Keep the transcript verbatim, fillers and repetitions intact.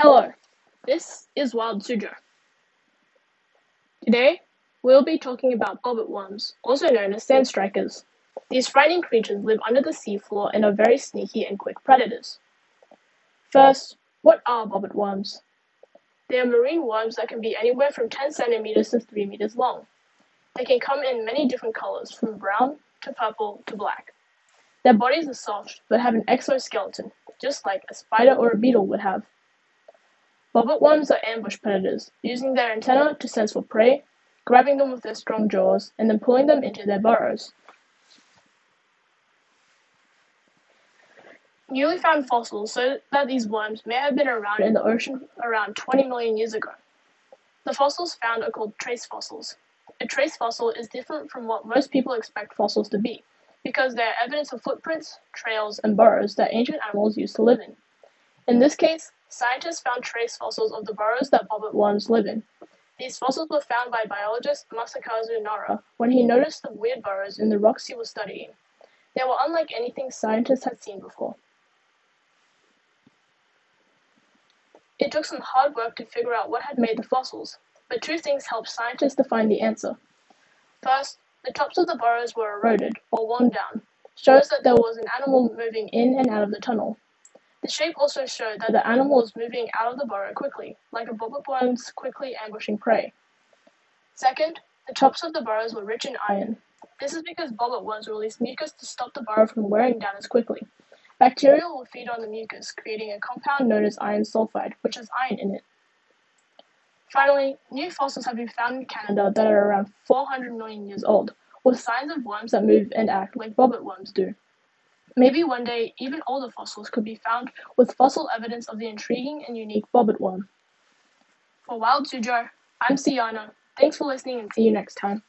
Hello, this is Wild Suzhou. Today, we'll be talking about bobbit worms, also known as sand strikers. These frightening creatures live under the seafloor and are very sneaky and quick predators. First, what are bobbit worms? They are marine worms that can be anywhere from ten centimeters to three meters long. They can come in many different colors, from brown to purple to black. Their bodies are soft, but have an exoskeleton, just like a spider or a beetle would have. Bobbit worms are ambush predators, using their antennae to sense for prey, grabbing them with their strong jaws, and then pulling them into their burrows. Newly found fossils show that these worms may have been around in the ocean around twenty million years ago. The fossils found are called trace fossils. A trace fossil is different from what most people expect fossils to be, because they are evidence of footprints, trails, and burrows that ancient animals used to live in. In this case, scientists found trace fossils of the burrows that bobbit worms live in. These fossils were found by biologist Masakazu Nara when he noticed the weird burrows in the rocks he was studying. They were unlike anything scientists had seen before. It took some hard work to figure out what had made the fossils, but two things helped scientists to find the answer. First, the tops of the burrows were eroded, or worn down, shows that there was an animal moving in and out of the tunnel. The shape also showed that the animal was moving out of the burrow quickly, like a bobbit worm's quickly ambushing prey. Second, the tops of the burrows were rich in iron. This is because bobbit worms release mucus to stop the burrow from wearing down as quickly. Bacteria will feed on the mucus, creating a compound known as iron sulfide, which has iron in it. Finally, new fossils have been found in Canada that are around four hundred million years old, with signs of worms that move and act like bobbit worms do. Maybe one day, even older fossils could be found with fossil evidence of the intriguing and unique bobbit worm. For Wild Suzhou, I'm Siana. Thanks for listening and see you next time.